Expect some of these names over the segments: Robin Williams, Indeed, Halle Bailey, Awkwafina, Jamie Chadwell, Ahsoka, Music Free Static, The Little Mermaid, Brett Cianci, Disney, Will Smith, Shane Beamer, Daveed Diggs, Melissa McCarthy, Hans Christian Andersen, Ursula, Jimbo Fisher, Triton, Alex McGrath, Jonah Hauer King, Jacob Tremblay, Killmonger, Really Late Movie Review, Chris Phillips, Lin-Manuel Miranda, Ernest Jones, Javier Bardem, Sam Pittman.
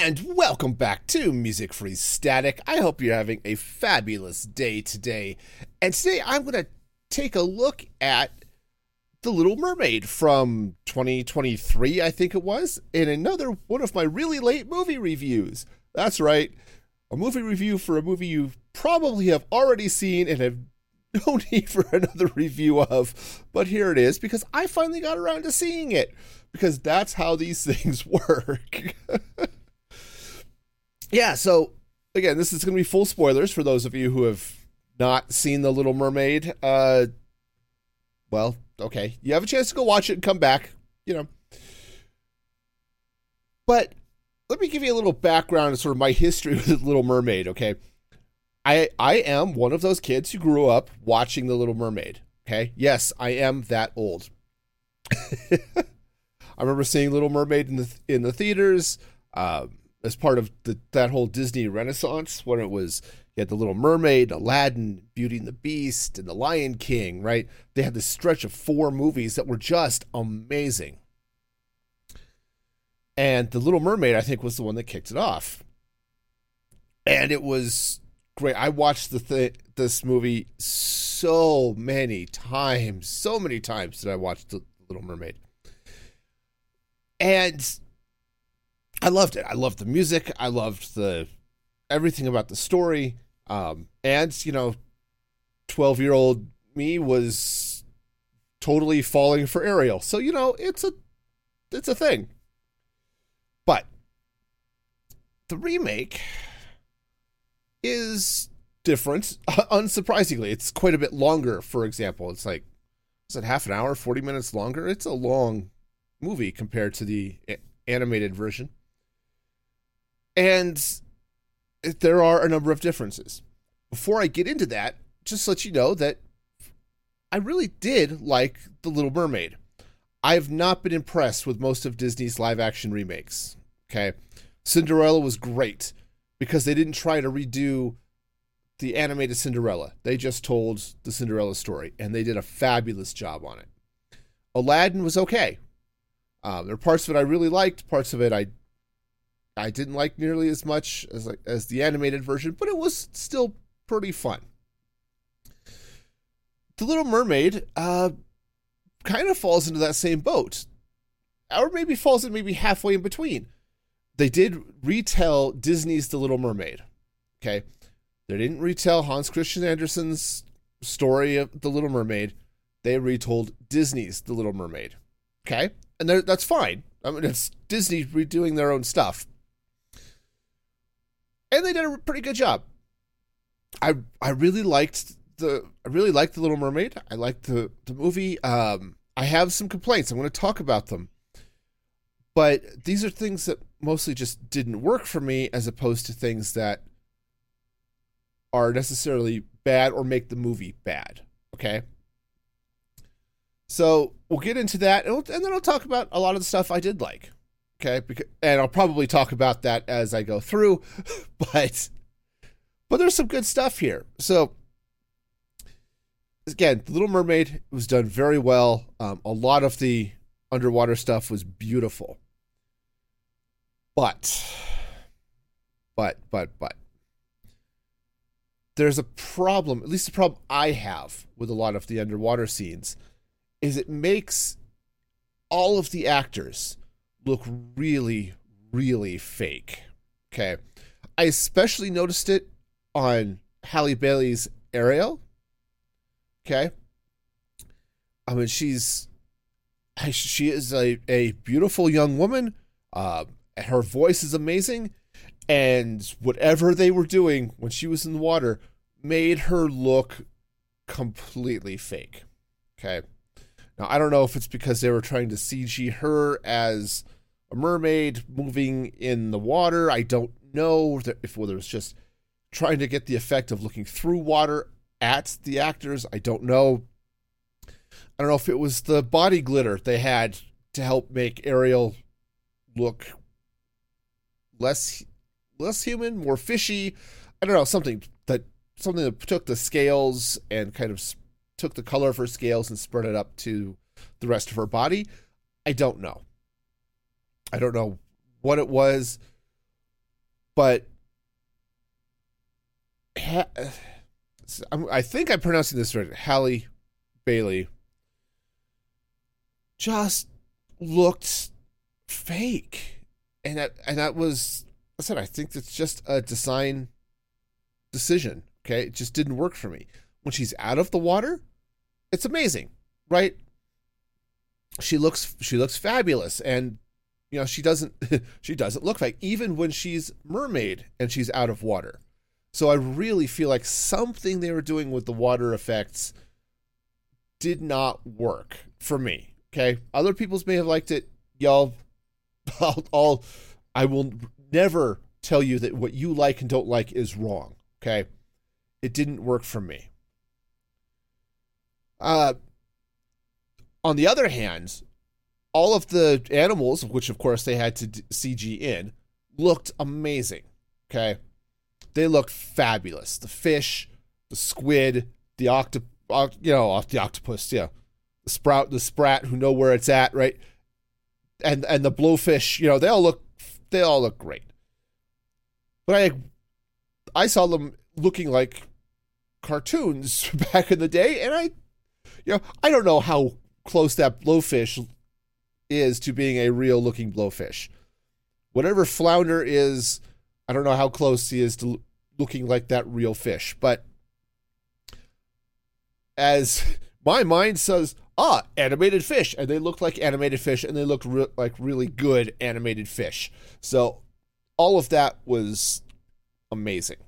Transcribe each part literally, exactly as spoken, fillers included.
And welcome back to Music Free Static. I hope you're having a fabulous day today. And today I'm going to take a look at The Little Mermaid from twenty twenty-three, I think it was, in another one of my really late movie reviews. That's right, a movie review for a movie you probably have already seen and have no need for another review of. But here it is, because I finally got around to seeing it, because that's how these things work. Yeah, so, again, this is going to be full spoilers for those of you who have not seen The Little Mermaid. Uh, well, okay. You have a chance to go watch it and come back, you know. But let me give you a little background and sort of my history with The Little Mermaid, okay? I I am one of those kids who grew up watching The Little Mermaid, okay? Yes, I am that old. I remember seeing Little Mermaid in the, in the theaters, um. as part of the, that whole Disney Renaissance, when it was, you had The Little Mermaid, Aladdin, Beauty and the Beast, and The Lion King, right? They had this stretch of four movies that were just amazing. And The Little Mermaid, I think, was the one that kicked it off. And it was great. I watched the th- this movie so many times, so many times that I watched The Little Mermaid. And I loved it. I loved the music. I loved the everything about the story. Um, and, you know, twelve-year-old me was totally falling for Ariel. So, you know, it's a it's a thing. But the remake is different, unsurprisingly. It's quite a bit longer, for example. It's like, is it half an hour, forty minutes longer? It's a long movie compared to the animated version. And there are a number of differences. Before I get into that, just let you know that I really did like The Little Mermaid. I've not been impressed with most of Disney's live-action remakes, okay? Cinderella was great because they didn't try to redo the animated Cinderella. They just told the Cinderella story, and they did a fabulous job on it. Aladdin was okay. Um, there are parts of it I really liked, parts of it I I didn't like nearly as much as as the animated version, but it was still pretty fun. The Little Mermaid uh, kind of falls into that same boat, or maybe falls in maybe halfway in between. They did retell Disney's The Little Mermaid, okay? They didn't retell Hans Christian Andersen's story of The Little Mermaid. They retold Disney's The Little Mermaid, okay? And that's fine. I mean, it's Disney redoing their own stuff. And they did a pretty good job. I I really liked the I really liked The Little Mermaid. I liked the, the movie. Um, I have some complaints. I'm going to talk about them. But these are things that mostly just didn't work for me, as opposed to things that are necessarily bad or make the movie bad. Okay? So we'll get into that, and, we'll, and then I'll talk about a lot of the stuff I did like, okay? Because, and I'll probably talk about that as I go through, but but there's some good stuff here. So, again, The Little Mermaid was done very well. Um, a lot of the underwater stuff was beautiful. But, but, but, but, there's a problem, at least a problem I have with a lot of the underwater scenes, is it makes all of the actors look really, really fake, okay? I especially noticed it on Halle Bailey's Ariel, okay? I mean, she's, she is a, a beautiful young woman. Uh, her voice is amazing, and whatever they were doing when she was in the water made her look completely fake, okay? Now, I don't know if it's because they were trying to C G her as a mermaid moving in the water. I don't know if whether it's just trying to get the effect of looking through water at the actors. I don't know. I don't know if it was the body glitter they had to help make Ariel look less less human, more fishy. I don't know, something that something that took the scales and kind of took the color of her scales and spread it up to the rest of her body. I don't know. I don't know what it was, But ha- I think I'm pronouncing this right. Halle Bailey just looked fake, and that and that was I said I think it's just a design decision. Okay, it just didn't work for me. When she's out of the water, it's amazing, right? She looks she looks fabulous, and you know she doesn't she doesn't look fake even when she's mermaid and she's out of water. So I really feel like something they were doing with the water effects did not work for me. Okay, other people's may have liked it. Y'all, I'll, I'll I will never tell you that what you like and don't like is wrong. Okay, it didn't work for me. Uh, on the other hand, all of the animals, which of course they had to C G in, looked amazing. Okay, they looked fabulous. The fish, the squid, the octopus, oct- you know, off the octopus, yeah, the sprout, the sprat, who know where it's at, right? And and the blowfish, you know, they all look they all look great. But I I saw them looking like cartoons back in the day, and I you know, I don't know how close that blowfish is to being a real looking blowfish. Whatever flounder is, I don't know how close he is to looking like that real fish, but as my mind says, ah, animated fish, and they looked like animated fish, and they looked re- like really good animated fish. So all of that was amazing.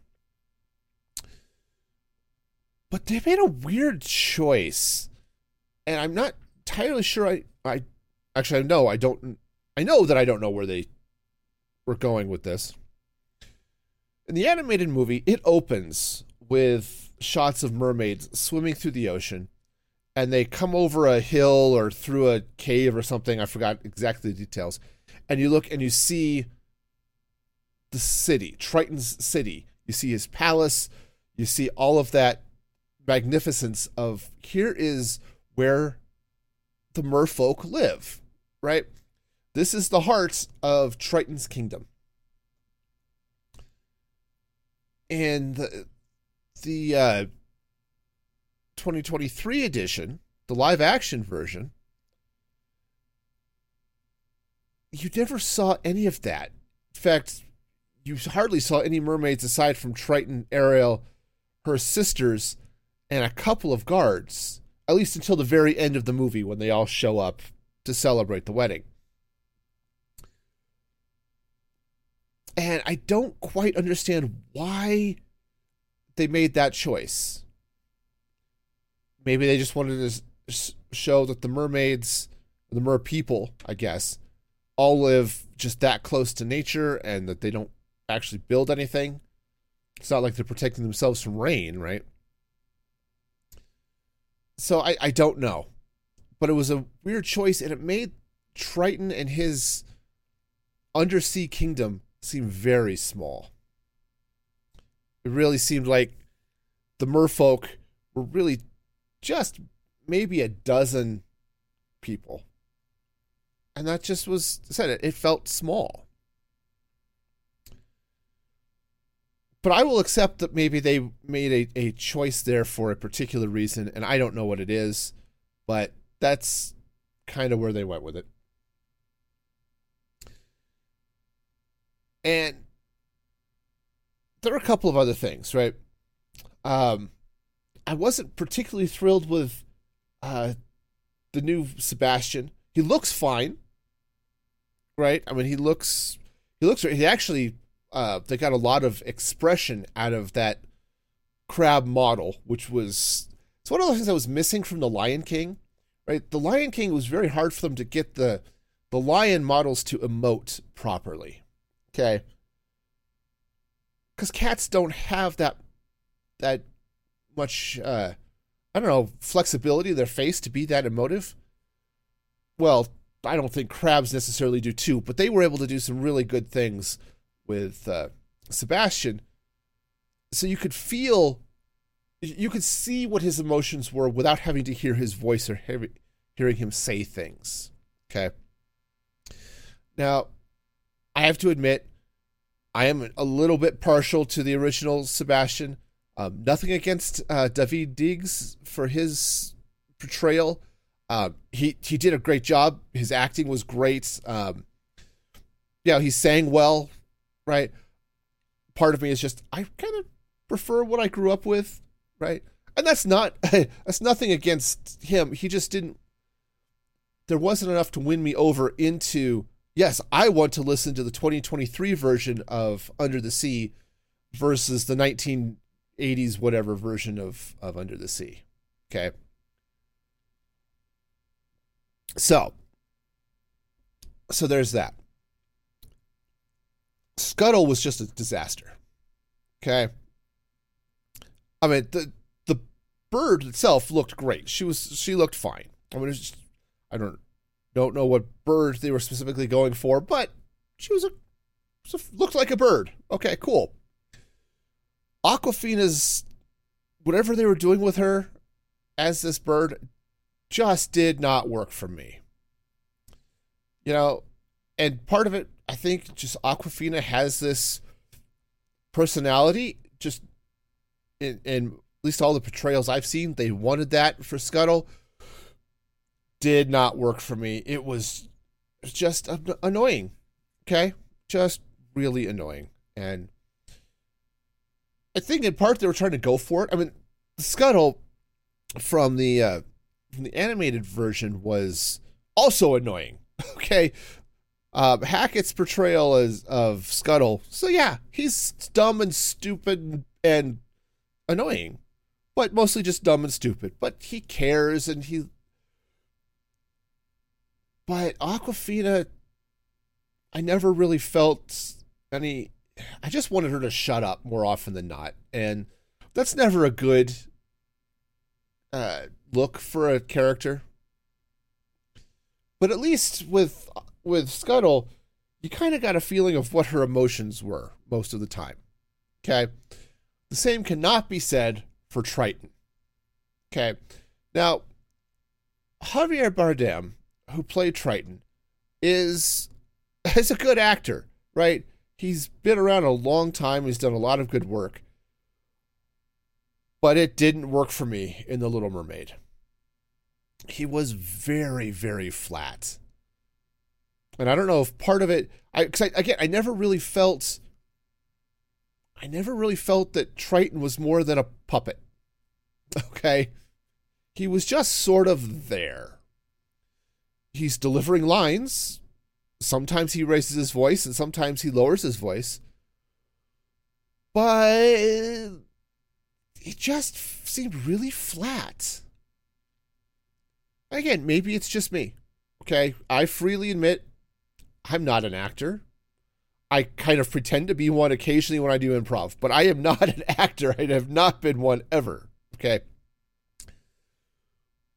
But they made a weird choice, and I'm not entirely sure I, I actually, I know I don't, I know that I don't know where they were going with this. In the animated movie, it opens with shots of mermaids swimming through the ocean, and they come over a hill or through a cave or something. I forgot exactly the details. And you look and you see the city, Triton's city. You see his palace. You see all of that magnificence of here is where the merfolk live, right? This is the heart of Triton's kingdom. And the... the uh, twenty twenty-three edition, the live action version, you never saw any of that. In fact, you hardly saw any mermaids aside from Triton, Ariel, her sisters, and a couple of guards, at least until the very end of the movie when they all show up to celebrate the wedding. And I don't quite understand why they made that choice. Maybe they just wanted to show that the mermaids, the mer people, I guess, all live just that close to nature and that they don't actually build anything. It's not like they're protecting themselves from rain, right? So I, I don't know. But it was a weird choice, and it made Triton and his undersea kingdom seem very small. It really seemed like the merfolk were really just maybe a dozen people. And that just was, I said it, it felt small. But I will accept that maybe they made a, a choice there for a particular reason, and I don't know what it is, but that's kind of where they went with it. And there are a couple of other things, right? Um, I wasn't particularly thrilled with uh, the new Sebastian. He looks fine, right? I mean, he looks, he looks, he actually, uh, they got a lot of expression out of that crab model, which was, it's one of the things that was missing from The Lion King, right? The Lion King was very hard for them to get the, the lion models to emote properly, okay? Because cats don't have that, that, much, uh, I don't know, flexibility of their face to be that emotive. Well, I don't think crabs necessarily do too, but they were able to do some really good things with uh, Sebastian. So you could feel, you could see what his emotions were without having to hear his voice or hear, hearing him say things. Okay. Now, I have to admit, I am a little bit partial to the original Sebastian. Um, nothing against uh, Daveed Diggs for his portrayal. Um, he he did a great job. His acting was great. Um, yeah, he sang well, right? Part of me is just, I kind of prefer what I grew up with, right? And that's not, that's nothing against him. He just didn't, there wasn't enough to win me over into, yes, I want to listen to the twenty twenty-three version of Under the Sea versus the nineteen eighties whatever version of, of Under the Sea. Okay. So, so there's that. Scuttle was just a disaster. Okay. I mean, the the bird itself looked great. She was she looked fine. I mean, it was just, I don't don't know what bird they were specifically going for, but she was a, was a looked like a bird. Okay, cool. Awkwafina's whatever they were doing with her as this bird just did not work for me. You know, and part of it, I think, just Awkwafina has this personality, just in, in at least all the portrayals I've seen, they wanted that for Scuttle. Did not work for me. It was just annoying. Okay? Just really annoying. And I think in part they were trying to go for it. I mean, Scuttle from the uh, from the animated version was also annoying. Okay? Um, Hackett's portrayal is, of Scuttle, so yeah, he's dumb and stupid and annoying, but mostly just dumb and stupid. But he cares, and he. But Awkwafina, I never really felt any. I just wanted her to shut up more often than not, and that's never a good uh, look for a character. But at least with. With Scuttle, you kind of got a feeling of what her emotions were most of the time. Okay. The same cannot be said for Triton. Okay. Now, Javier Bardem, who played Triton, is, is a good actor, right? He's been around a long time. He's done a lot of good work. But it didn't work for me in The Little Mermaid. He was very, very flat. And I don't know if part of it, I, cause I, again, I never really felt, I never really felt that Triton was more than a puppet. Okay. He was just sort of there. He's delivering lines. Sometimes he raises his voice and sometimes he lowers his voice, but it just seemed really flat. Again, maybe it's just me. Okay. I freely admit, I'm not an actor. I kind of pretend to be one occasionally when I do improv, but I am not an actor. I have not been one ever. Okay.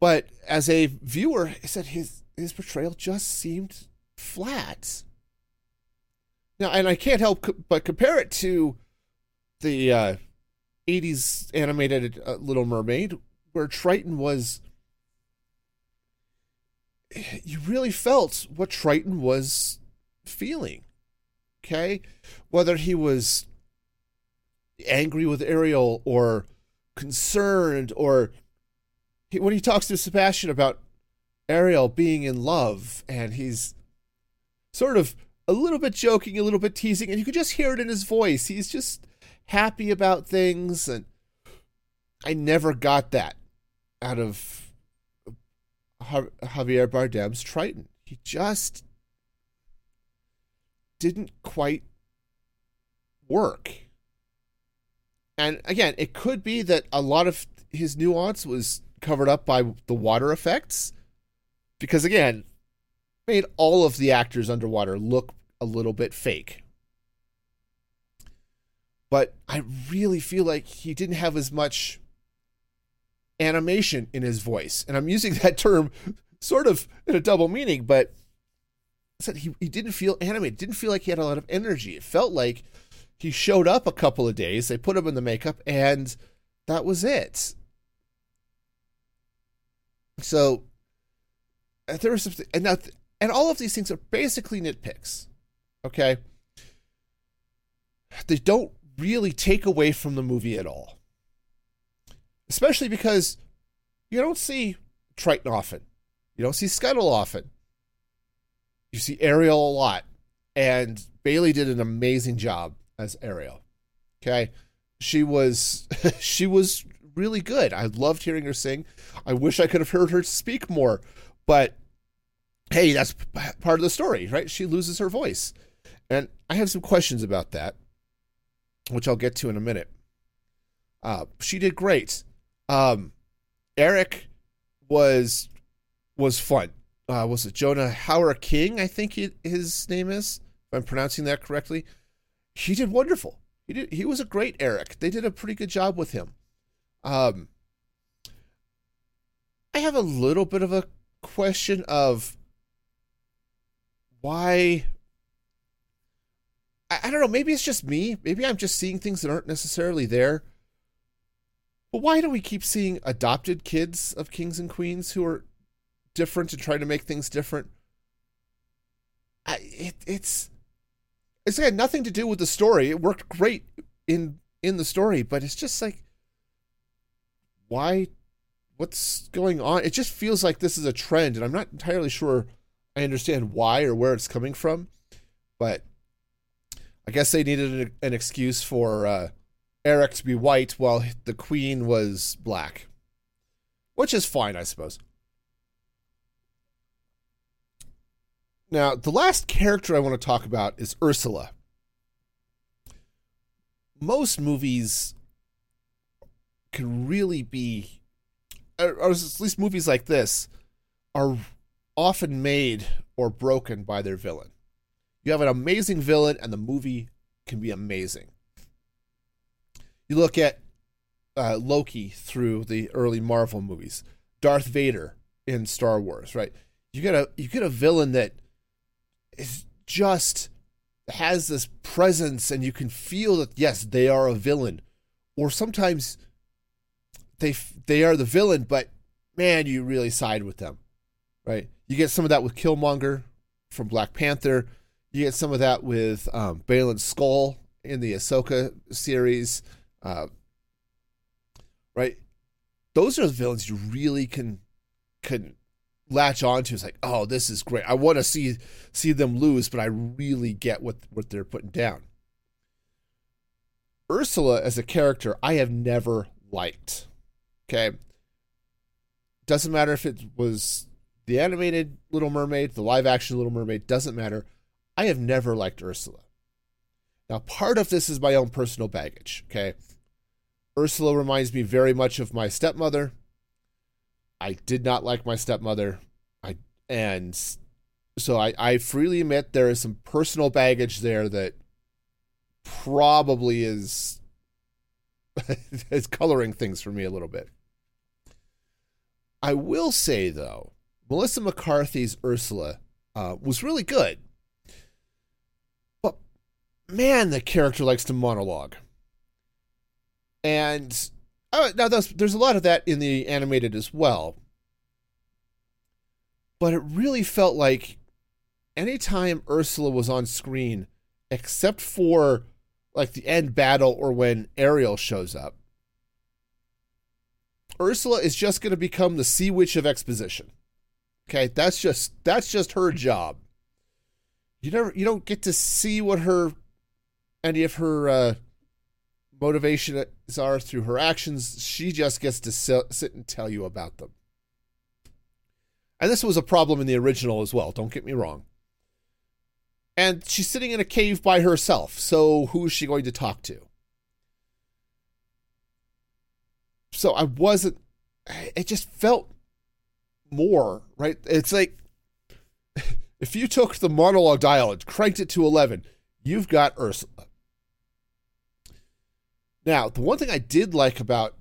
But as a viewer, I said his his portrayal just seemed flat. Now, and I can't help co- but compare it to the uh, eighties animated uh, Little Mermaid, where Triton was. You really felt what Triton was feeling, okay? Whether he was angry with Ariel or concerned, or he, when he talks to Sebastian about Ariel being in love, and he's sort of a little bit joking, a little bit teasing, and you could just hear it in his voice. He's just happy about things, and I never got that out of Javier Bardem's Triton. He just didn't quite work. And again, it could be that a lot of his nuance was covered up by the water effects, because again, made all of the actors underwater look a little bit fake. But I really feel like he didn't have as much animation in his voice, and I'm using that term sort of in a double meaning, but I said he, he didn't feel animated, didn't feel like he had a lot of energy. It felt like he showed up a couple of days, they put him in the makeup, and that was it. So there was something, and now th- and all of these things are basically nitpicks, okay? they don't really take away from the movie at all. Especially because you don't see Triton often. You don't see Scuttle often. You see Ariel a lot. And Bailey did an amazing job as Ariel. Okay? She was she was really good. I loved hearing her sing. I wish I could have heard her speak more. But hey, that's part of the story, right? She loses her voice. And I have some questions about that, which I'll get to in a minute. Uh, she did great. Um, Eric was was fun. Uh, was it Jonah Hauer King, I think he, his name is, if I'm pronouncing that correctly. He did wonderful. He did. He was a great Eric. They did a pretty good job with him. Um, I have a little bit of a question of why... I don't know, maybe it's just me. Maybe I'm just seeing things that aren't necessarily there. But why do we keep seeing adopted kids of kings and queens who are different and trying to make things different? I, it, it's it's got nothing to do with the story. It worked great in in the story, but it's just like, why? What's going on? It just feels like this is a trend, and I'm not entirely sure I understand why or where it's coming from, but... I guess they needed an excuse for uh, Eric to be white while the queen was black, which is fine, I suppose. Now, the last character I want to talk about is Ursula. Most movies can really be, or at least movies like this, are often made or broken by their villain. You have an amazing villain, and the movie can be amazing. You look at uh, Loki through the early Marvel movies, Darth Vader in Star Wars, right? You get a you get a villain that is just has this presence, and you can feel that yes, they are a villain, or sometimes they they are the villain, but man, you really side with them, right? You get some of that with Killmonger from Black Panther. You get some of that with um, Balin's Skull in the Ahsoka series, uh, right? Those are the villains you really can can latch onto. It's like, oh, this is great. I want to see see them lose, but I really get what what they're putting down. Ursula as a character, I have never liked. Okay, doesn't matter if it was the animated Little Mermaid, the live action Little Mermaid, doesn't matter. I have never liked Ursula. Now, part of this is my own personal baggage, okay? Ursula reminds me very much of my stepmother. I did not like my stepmother. I and so I, I freely admit there is some personal baggage there that probably is, is coloring things for me a little bit. I will say, though, Melissa McCarthy's Ursula uh, was really good. Man, the character likes to monologue. And uh, now there's, there's a lot of that in the animated as well. But it really felt like anytime Ursula was on screen, except for like the end battle or when Ariel shows up, Ursula is just going to become the sea witch of exposition. Okay, that's just that's just her job. You never you don't get to see what her any of her uh, motivations are through her actions. She just gets to sit and tell you about them. And this was a problem in the original as well, don't get me wrong. And she's sitting in a cave by herself, so who is she going to talk to? So I wasn't... It just felt more, right? It's like... If you took the monologue dial and cranked it to eleven, you've got Ursula. Now, the one thing I did like about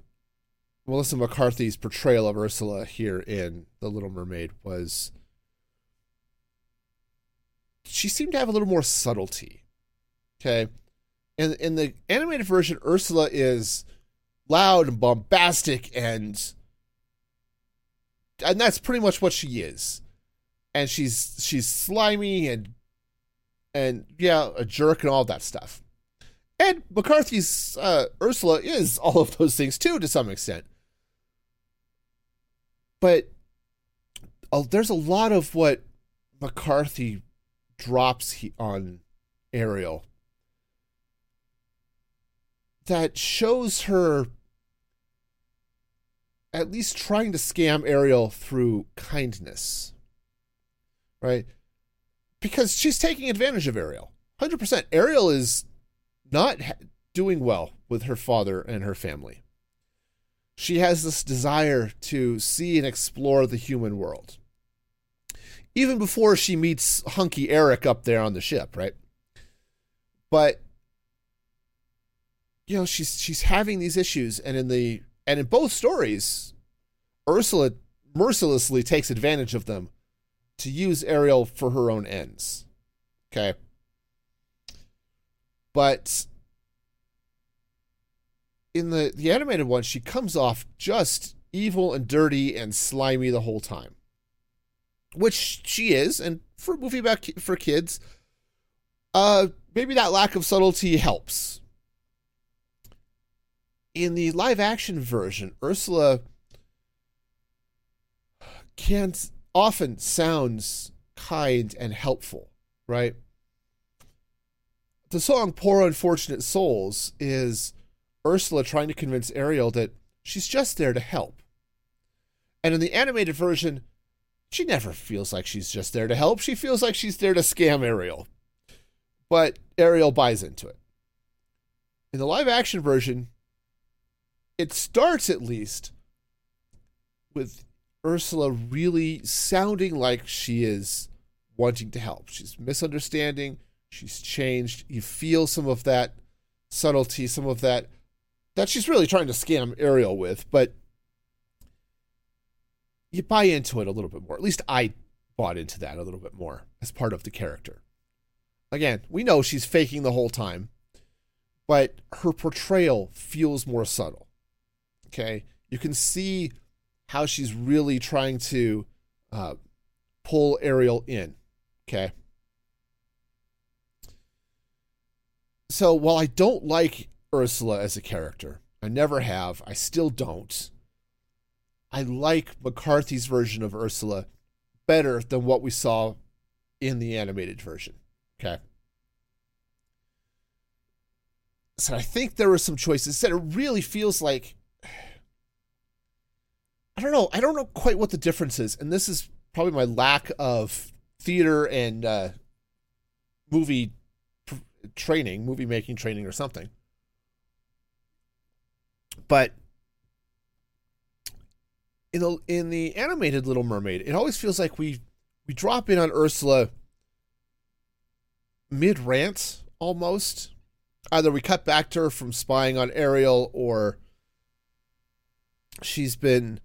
Melissa McCarthy's portrayal of Ursula here in The Little Mermaid was she seemed to have a little more subtlety. Okay? And in the animated version, Ursula is loud and bombastic, and and that's pretty much what she is. And she's she's slimy and and yeah, a jerk and all that stuff. And McCarthy's uh, Ursula is all of those things, too, to some extent. But uh, there's a lot of what McCarthy drops he- on Ariel that shows her at least trying to scam Ariel through kindness, right? Because she's taking advantage of Ariel. one hundred percent. Ariel is not ha- doing well with her father and her family. She has this desire to see and explore the human world. Even before she meets hunky Eric up there on the ship, right? But, you know, she's she's having these issues, and in the And in both stories, Ursula mercilessly takes advantage of them to use Ariel for her own ends. Okay. But in the, the animated one, she comes off just evil and dirty and slimy the whole time. Which she is, and for a movie about for kids, uh, maybe that lack of subtlety helps. In the live-action version, Ursula can often sounds kind and helpful, right? The song "Poor Unfortunate Souls" is Ursula trying to convince Ariel that she's just there to help. And in the animated version, she never feels like she's just there to help. She feels like she's there to scam Ariel. But Ariel buys into it. In the live-action version, it starts, at least, with Ursula really sounding like she is wanting to help. She's misunderstanding. She's changed. You feel some of that subtlety, some of that that she's really trying to scam Ariel with, but you buy into it a little bit more. At least I bought into that a little bit more as part of the character. Again, we know she's faking the whole time, but her portrayal feels more subtle. Okay, you can see how she's really trying to uh, pull Ariel in. Okay. So while I don't like Ursula as a character, I never have, I still don't, I like McCarthy's version of Ursula better than what we saw in the animated version. Okay. So I think there were some choices that it really feels like, I don't know. I don't know quite what the difference is. And this is probably my lack of theater and uh, movie pr- training, movie making training or something. But in the, in the animated Little Mermaid, it always feels like we, we drop in on Ursula mid-rant almost. Either we cut back to her from spying on Ariel, or she's been...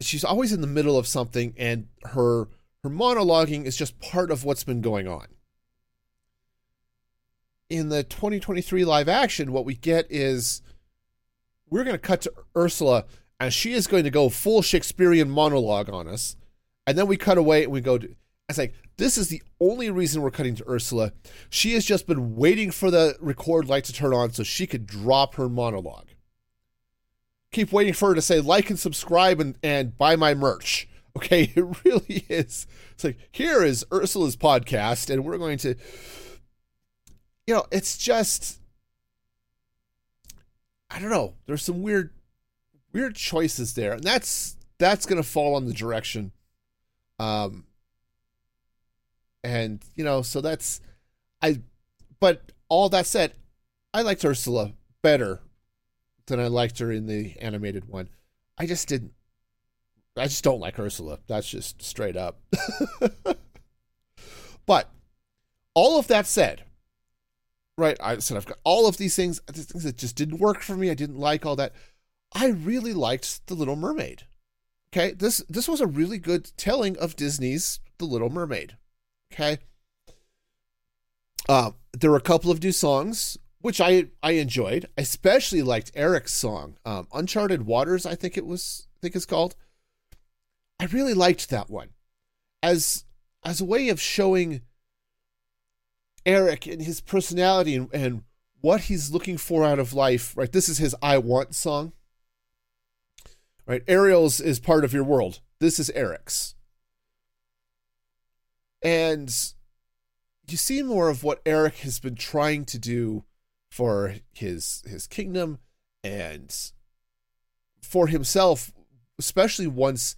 She's always in the middle of something, and her her monologuing is just part of what's been going on. In the twenty twenty-three live action, what we get is we're going to cut to Ursula, and she is going to go full Shakespearean monologue on us, and then we cut away and we go to... It's like, this is the only reason we're cutting to Ursula. She has just been waiting for the record light to turn on so she could drop her monologue. Keep waiting for her to say, like and subscribe and, and buy my merch. Okay, it really is. It's like, here is Ursula's podcast, and we're going to, you know, it's just, I don't know. There's some weird, weird choices there. And that's, that's going to fall on the direction. Um, and, you know, so that's, I, but all that said, I liked Ursula better than I liked her in the animated one. I just didn't. I just don't like Ursula. That's just straight up. But all of that said, right? I said I've got all of these things, things that just didn't work for me. I didn't like all that. I really liked The Little Mermaid. Okay, this this was a really good telling of Disney's The Little Mermaid. Okay. Uh, there were a couple of new songs, which I, I enjoyed. I especially liked Eric's song, um, Uncharted Waters, I think it was, I think it's called. I really liked that one as, as a way of showing Eric and his personality and, and what he's looking for out of life, right? This is his I Want song, right? Ariel's is part of your world. This is Eric's. And you see more of what Eric has been trying to do for his his kingdom and for himself, especially once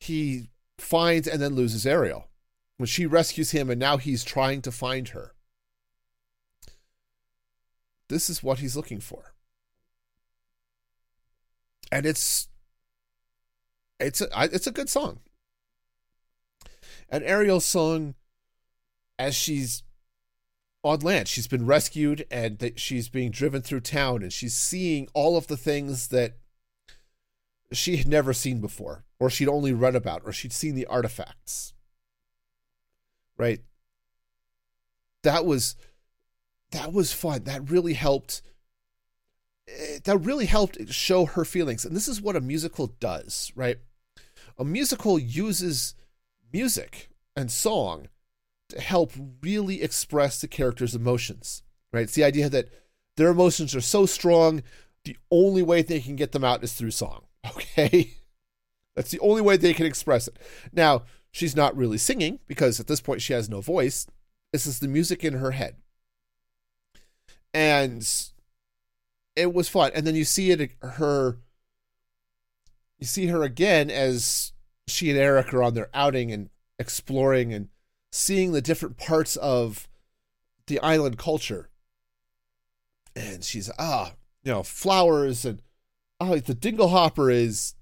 he finds and then loses Ariel, when she rescues him and now he's trying to find her. This is what he's looking for. And it's it's a, it's a good song. And Ariel's song, as she's on land, she's been rescued and th- she's being driven through town and she's seeing all of the things that she had never seen before, or she'd only read about, or she'd seen the artifacts, right? That was, that was fun. That really helped. That really helped show her feelings. And this is what a musical does, right? A musical uses music and song to help really express the character's emotions, right? It's the idea that their emotions are so strong, the only way they can get them out is through song, okay? That's the only way they can express it. Now, she's not really singing because at this point she has no voice. This is the music in her head. And it was fun. And then you see it, her, you see her again as she and Eric are on their outing and exploring and seeing the different parts of the island culture. And she's, ah, you know, flowers and, oh, the dinglehopper is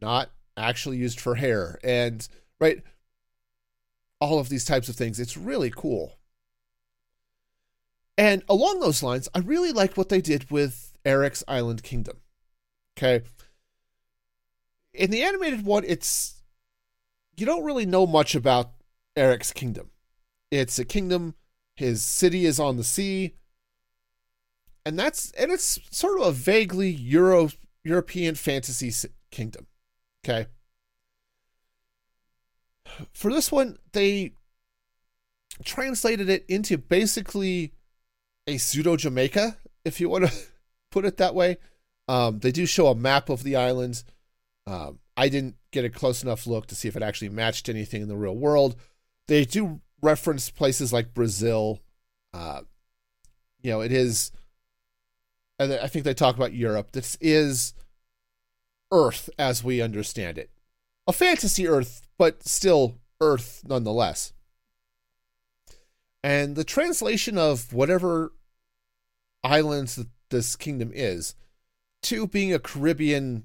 not actually used for hair. And, right, all of these types of things. It's really cool. And along those lines, I really like what they did with Eric's Island Kingdom. Okay. In the animated one, it's, you don't really know much about Eric's kingdom. It's a kingdom, his city is on the sea, and that's, and it's sort of a vaguely Euro, European fantasy kingdom. Okay. For this one, they translated it into basically a pseudo Jamaica, if you want to put it that way. Um, they do show a map of the island. Um, I didn't get a close enough look to see if it actually matched anything in the real world. They do reference places like Brazil. Uh, you know, it is, and I think they talk about Europe. This is Earth as we understand it. A fantasy Earth, but still Earth nonetheless. And the translation of whatever islands that this kingdom is to being a Caribbean,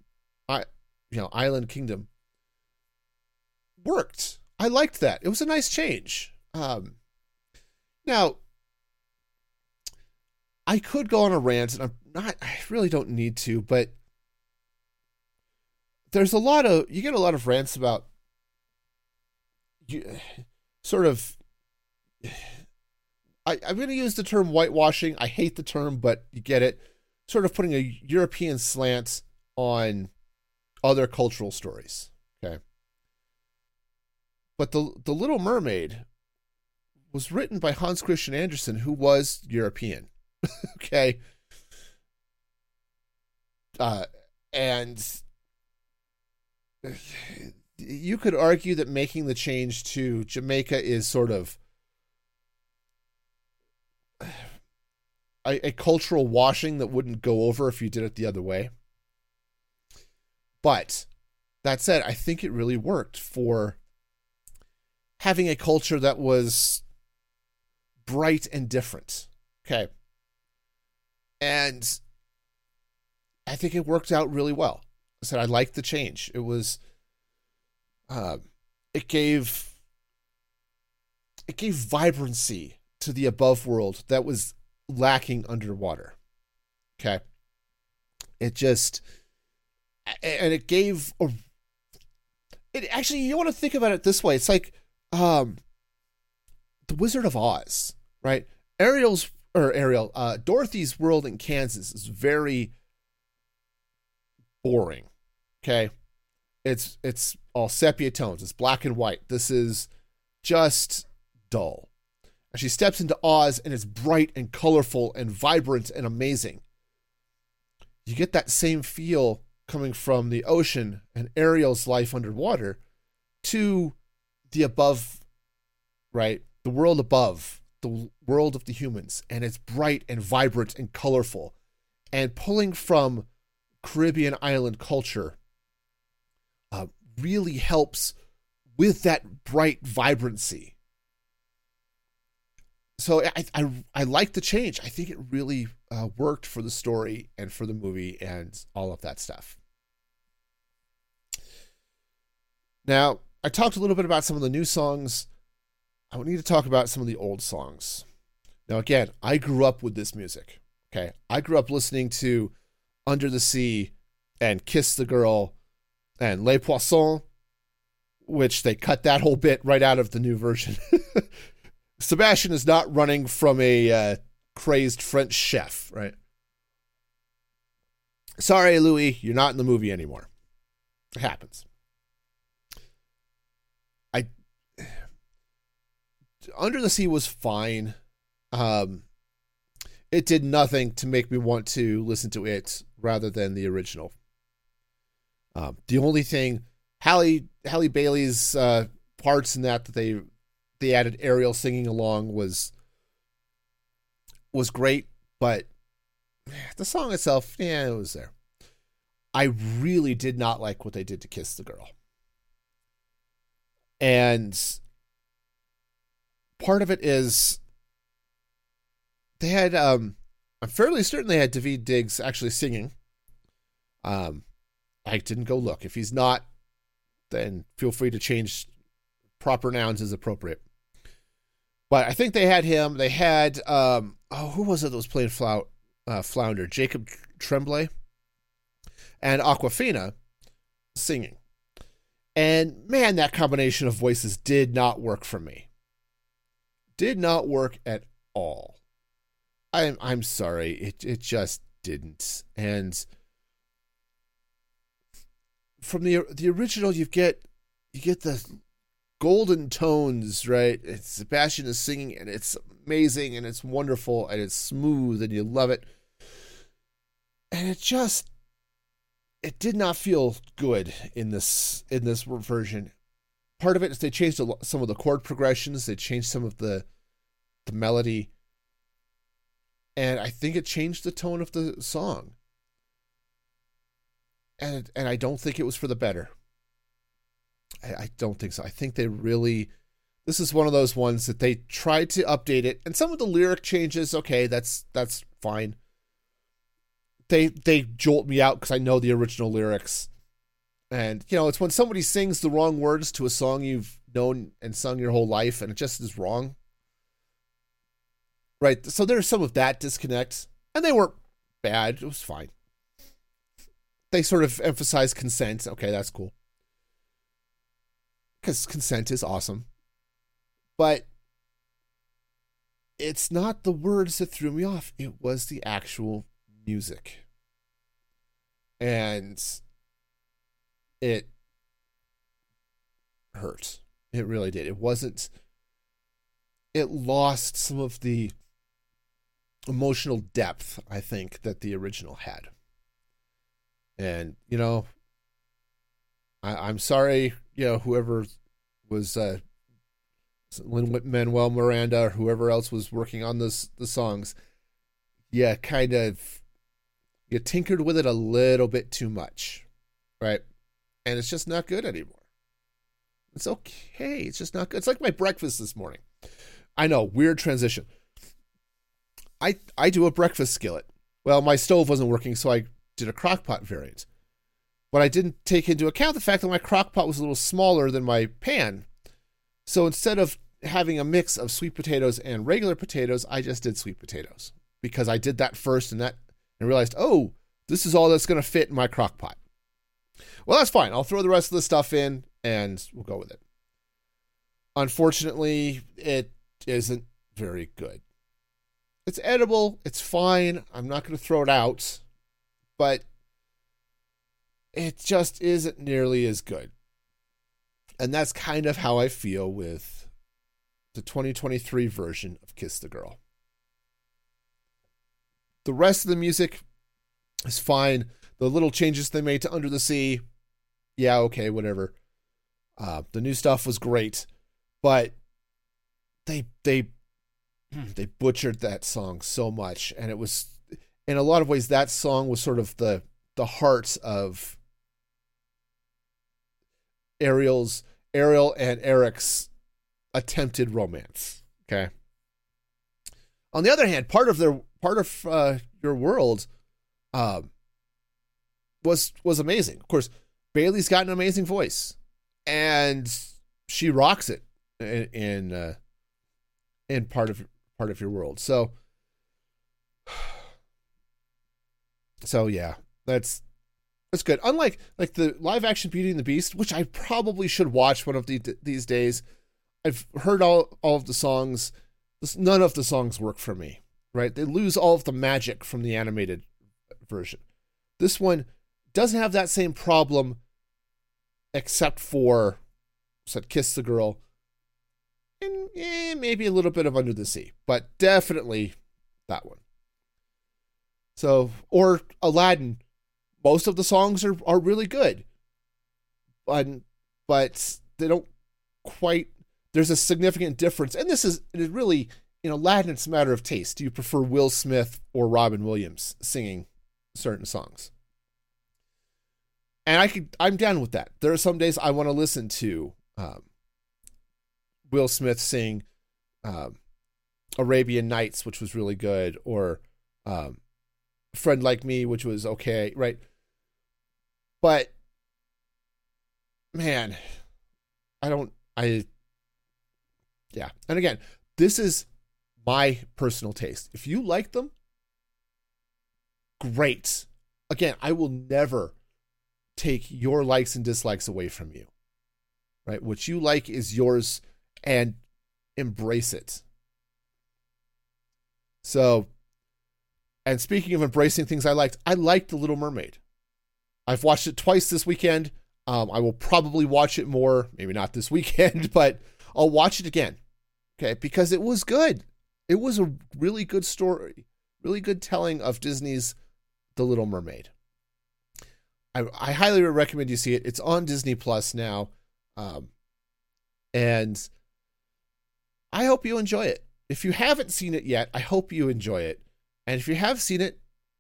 you know, island kingdom worked. I liked that. It was a nice change. Um, now, I could go on a rant, and I'm not, I really don't need to, but there's a lot of, you get a lot of rants about you, sort of, I, I'm going to use the term whitewashing. I hate the term, but you get it. Sort of putting a European slant on other cultural stories. Okay. But the the Little Mermaid was written by Hans Christian Andersen, who was European. Okay. Uh, and you could argue that making the change to Jamaica is sort of a, a cultural washing that wouldn't go over if you did it the other way. But that said, I think it really worked for having a culture that was bright and different. Okay. And I think it worked out really well. I said, I liked the change. It was, uh, it gave, it gave vibrancy to the above world that was lacking underwater. Okay. It just, and it gave a, it actually, you want to think about it this way. It's like, Um, the Wizard of Oz, right? Ariel's or Ariel, uh, Dorothy's world in Kansas is very boring. Okay, it's it's all sepia tones. It's black and white. This is just dull. and she steps into Oz and is bright and colorful and vibrant and amazing. You get that same feel coming from the ocean and Ariel's life underwater to the above, right? The world above, the world of the humans, and it's bright and vibrant and colorful. And pulling from Caribbean island culture uh, really helps with that bright vibrancy. So I, I, I like the change. I think it really uh, worked for the story and for the movie and all of that stuff. Now, I talked a little bit about some of the new songs. I need to talk about some of the old songs. Now, again, I grew up with this music. Okay, I grew up listening to Under the Sea and Kiss the Girl and Les Poissons, which they cut that whole bit right out of the new version. Sebastian is not running from a uh, crazed French chef, right? Sorry, Louis, you're not in the movie anymore. It happens. I Under the Sea was fine. Um, it did nothing to make me want to listen to it rather than the original. Um, the only thing, Halle Halle Bailey's uh, parts in that that they. They added Ariel singing along was was great, but the song itself, yeah, it was there. I really did not like what they did to Kiss the Girl. And part of it is they had, um, I'm fairly certain they had Daveed Diggs actually singing. Um, I didn't go look. If he's not, then feel free to change proper nouns as appropriate. But I think they had him. They had, um, oh, who was it that was playing Flout, uh, Flounder? Jacob Tremblay and Awkwafina singing. And man, that combination of voices did not work for me. Did not work at all. I'm I'm sorry. It it just didn't. And from the the original, you get you get the golden tones, right? It's Sebastian is singing, and it's amazing, and it's wonderful, and it's smooth, and you love it. And it just, it did not feel good in this in this version. Part of it is they changed some of the chord progressions, they changed some of the the melody, and I think it changed the tone of the song. And and I don't think it was for the better. I don't think so. I think they really, this is one of those ones that they tried to update it, and some of the lyric changes, okay, that's that's fine. They they jolt me out because I know the original lyrics. And, you know, it's when somebody sings the wrong words to a song you've known and sung your whole life, and it just is wrong. Right, so there's some of that disconnect, and they weren't bad. It was fine. They sort of emphasized consent. Okay, that's cool. Because consent is awesome, but it's not the words that threw me off. It was the actual music, and it hurt. It really did. It wasn't, it lost some of the emotional depth, I think, that the original had. And, you know, I, I'm sorry, you know, whoever was uh, Lin-Manuel Miranda or whoever else was working on this the songs, yeah, kind of, you tinkered with it a little bit too much, right? And it's just not good anymore. It's okay. It's just not good. It's like my breakfast this morning. I know, weird transition. I I do a breakfast skillet. Well, my stove wasn't working, so I did a crockpot variant. But I didn't take into account the fact that my crock pot was a little smaller than my pan. So instead of having a mix of sweet potatoes and regular potatoes, I just did sweet potatoes because I did that first and that and realized, oh, this is all that's going to fit in my crock pot. Well, that's fine. I'll throw the rest of the stuff in and we'll go with it. Unfortunately, it isn't very good. It's edible. It's fine. I'm not going to throw it out, but it just isn't nearly as good. And that's kind of how I feel with the twenty twenty-three version of Kiss the Girl. The rest of the music is fine. The little changes they made to Under the Sea, yeah, okay, whatever. Uh, the new stuff was great, but they they they butchered that song so much, and it was, in a lot of ways, that song was sort of the the heart of Ariel's Ariel and Eric's attempted romance. Okay. On the other hand, part of their part of uh, your world um, was was amazing. Of course, Bailey's got an amazing voice, and she rocks it in in, uh, in part of part of your world. So, so yeah, that's that's good. Unlike like the live action Beauty and the Beast, which I probably should watch one of the, these days. I've heard all, all of the songs. None of the songs work for me, right? They lose all of the magic from the animated version. This one doesn't have that same problem, except for said Kiss the Girl and eh, maybe a little bit of Under the Sea, but definitely that one. So, or Aladdin, most of the songs are, are really good, but, but they don't quite, there's a significant difference. And this is it is really, in Aladdin, it's a matter of taste. Do you prefer Will Smith or Robin Williams singing certain songs? And I could, I'm down with that. There are some days I want to listen to um, Will Smith sing um, Arabian Nights, which was really good, or um, Friend Like Me, which was okay, right? But man, I don't I yeah. And again, this is my personal taste. If you like them, great. Again, I will never take your likes and dislikes away from you. Right? What you like is yours, and embrace it. So, and speaking of embracing things I liked, I liked The Little Mermaid. I've watched it twice this weekend. Um, I will probably watch it more, maybe not this weekend, but I'll watch it again. Okay, because it was good. It was a really good story, really good telling of Disney's The Little Mermaid. I, I highly recommend you see it. It's on Disney Plus now, um, and I hope you enjoy it. If you haven't seen it yet, I hope you enjoy it. And if you have seen it,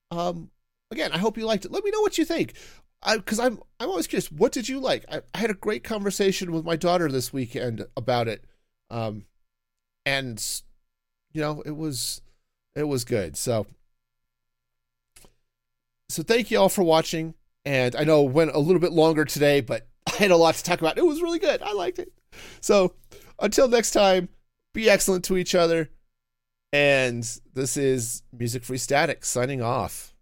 um, again, I hope you liked it. Let me know what you think, because I'm I'm always curious. What did you like? I, I had a great conversation with my daughter this weekend about it, um, and you know it was it was good. So so thank you all for watching. And I know it went a little bit longer today, but I had a lot to talk about. It was really good. I liked it. So until next time, be excellent to each other. And this is Music Free Static signing off.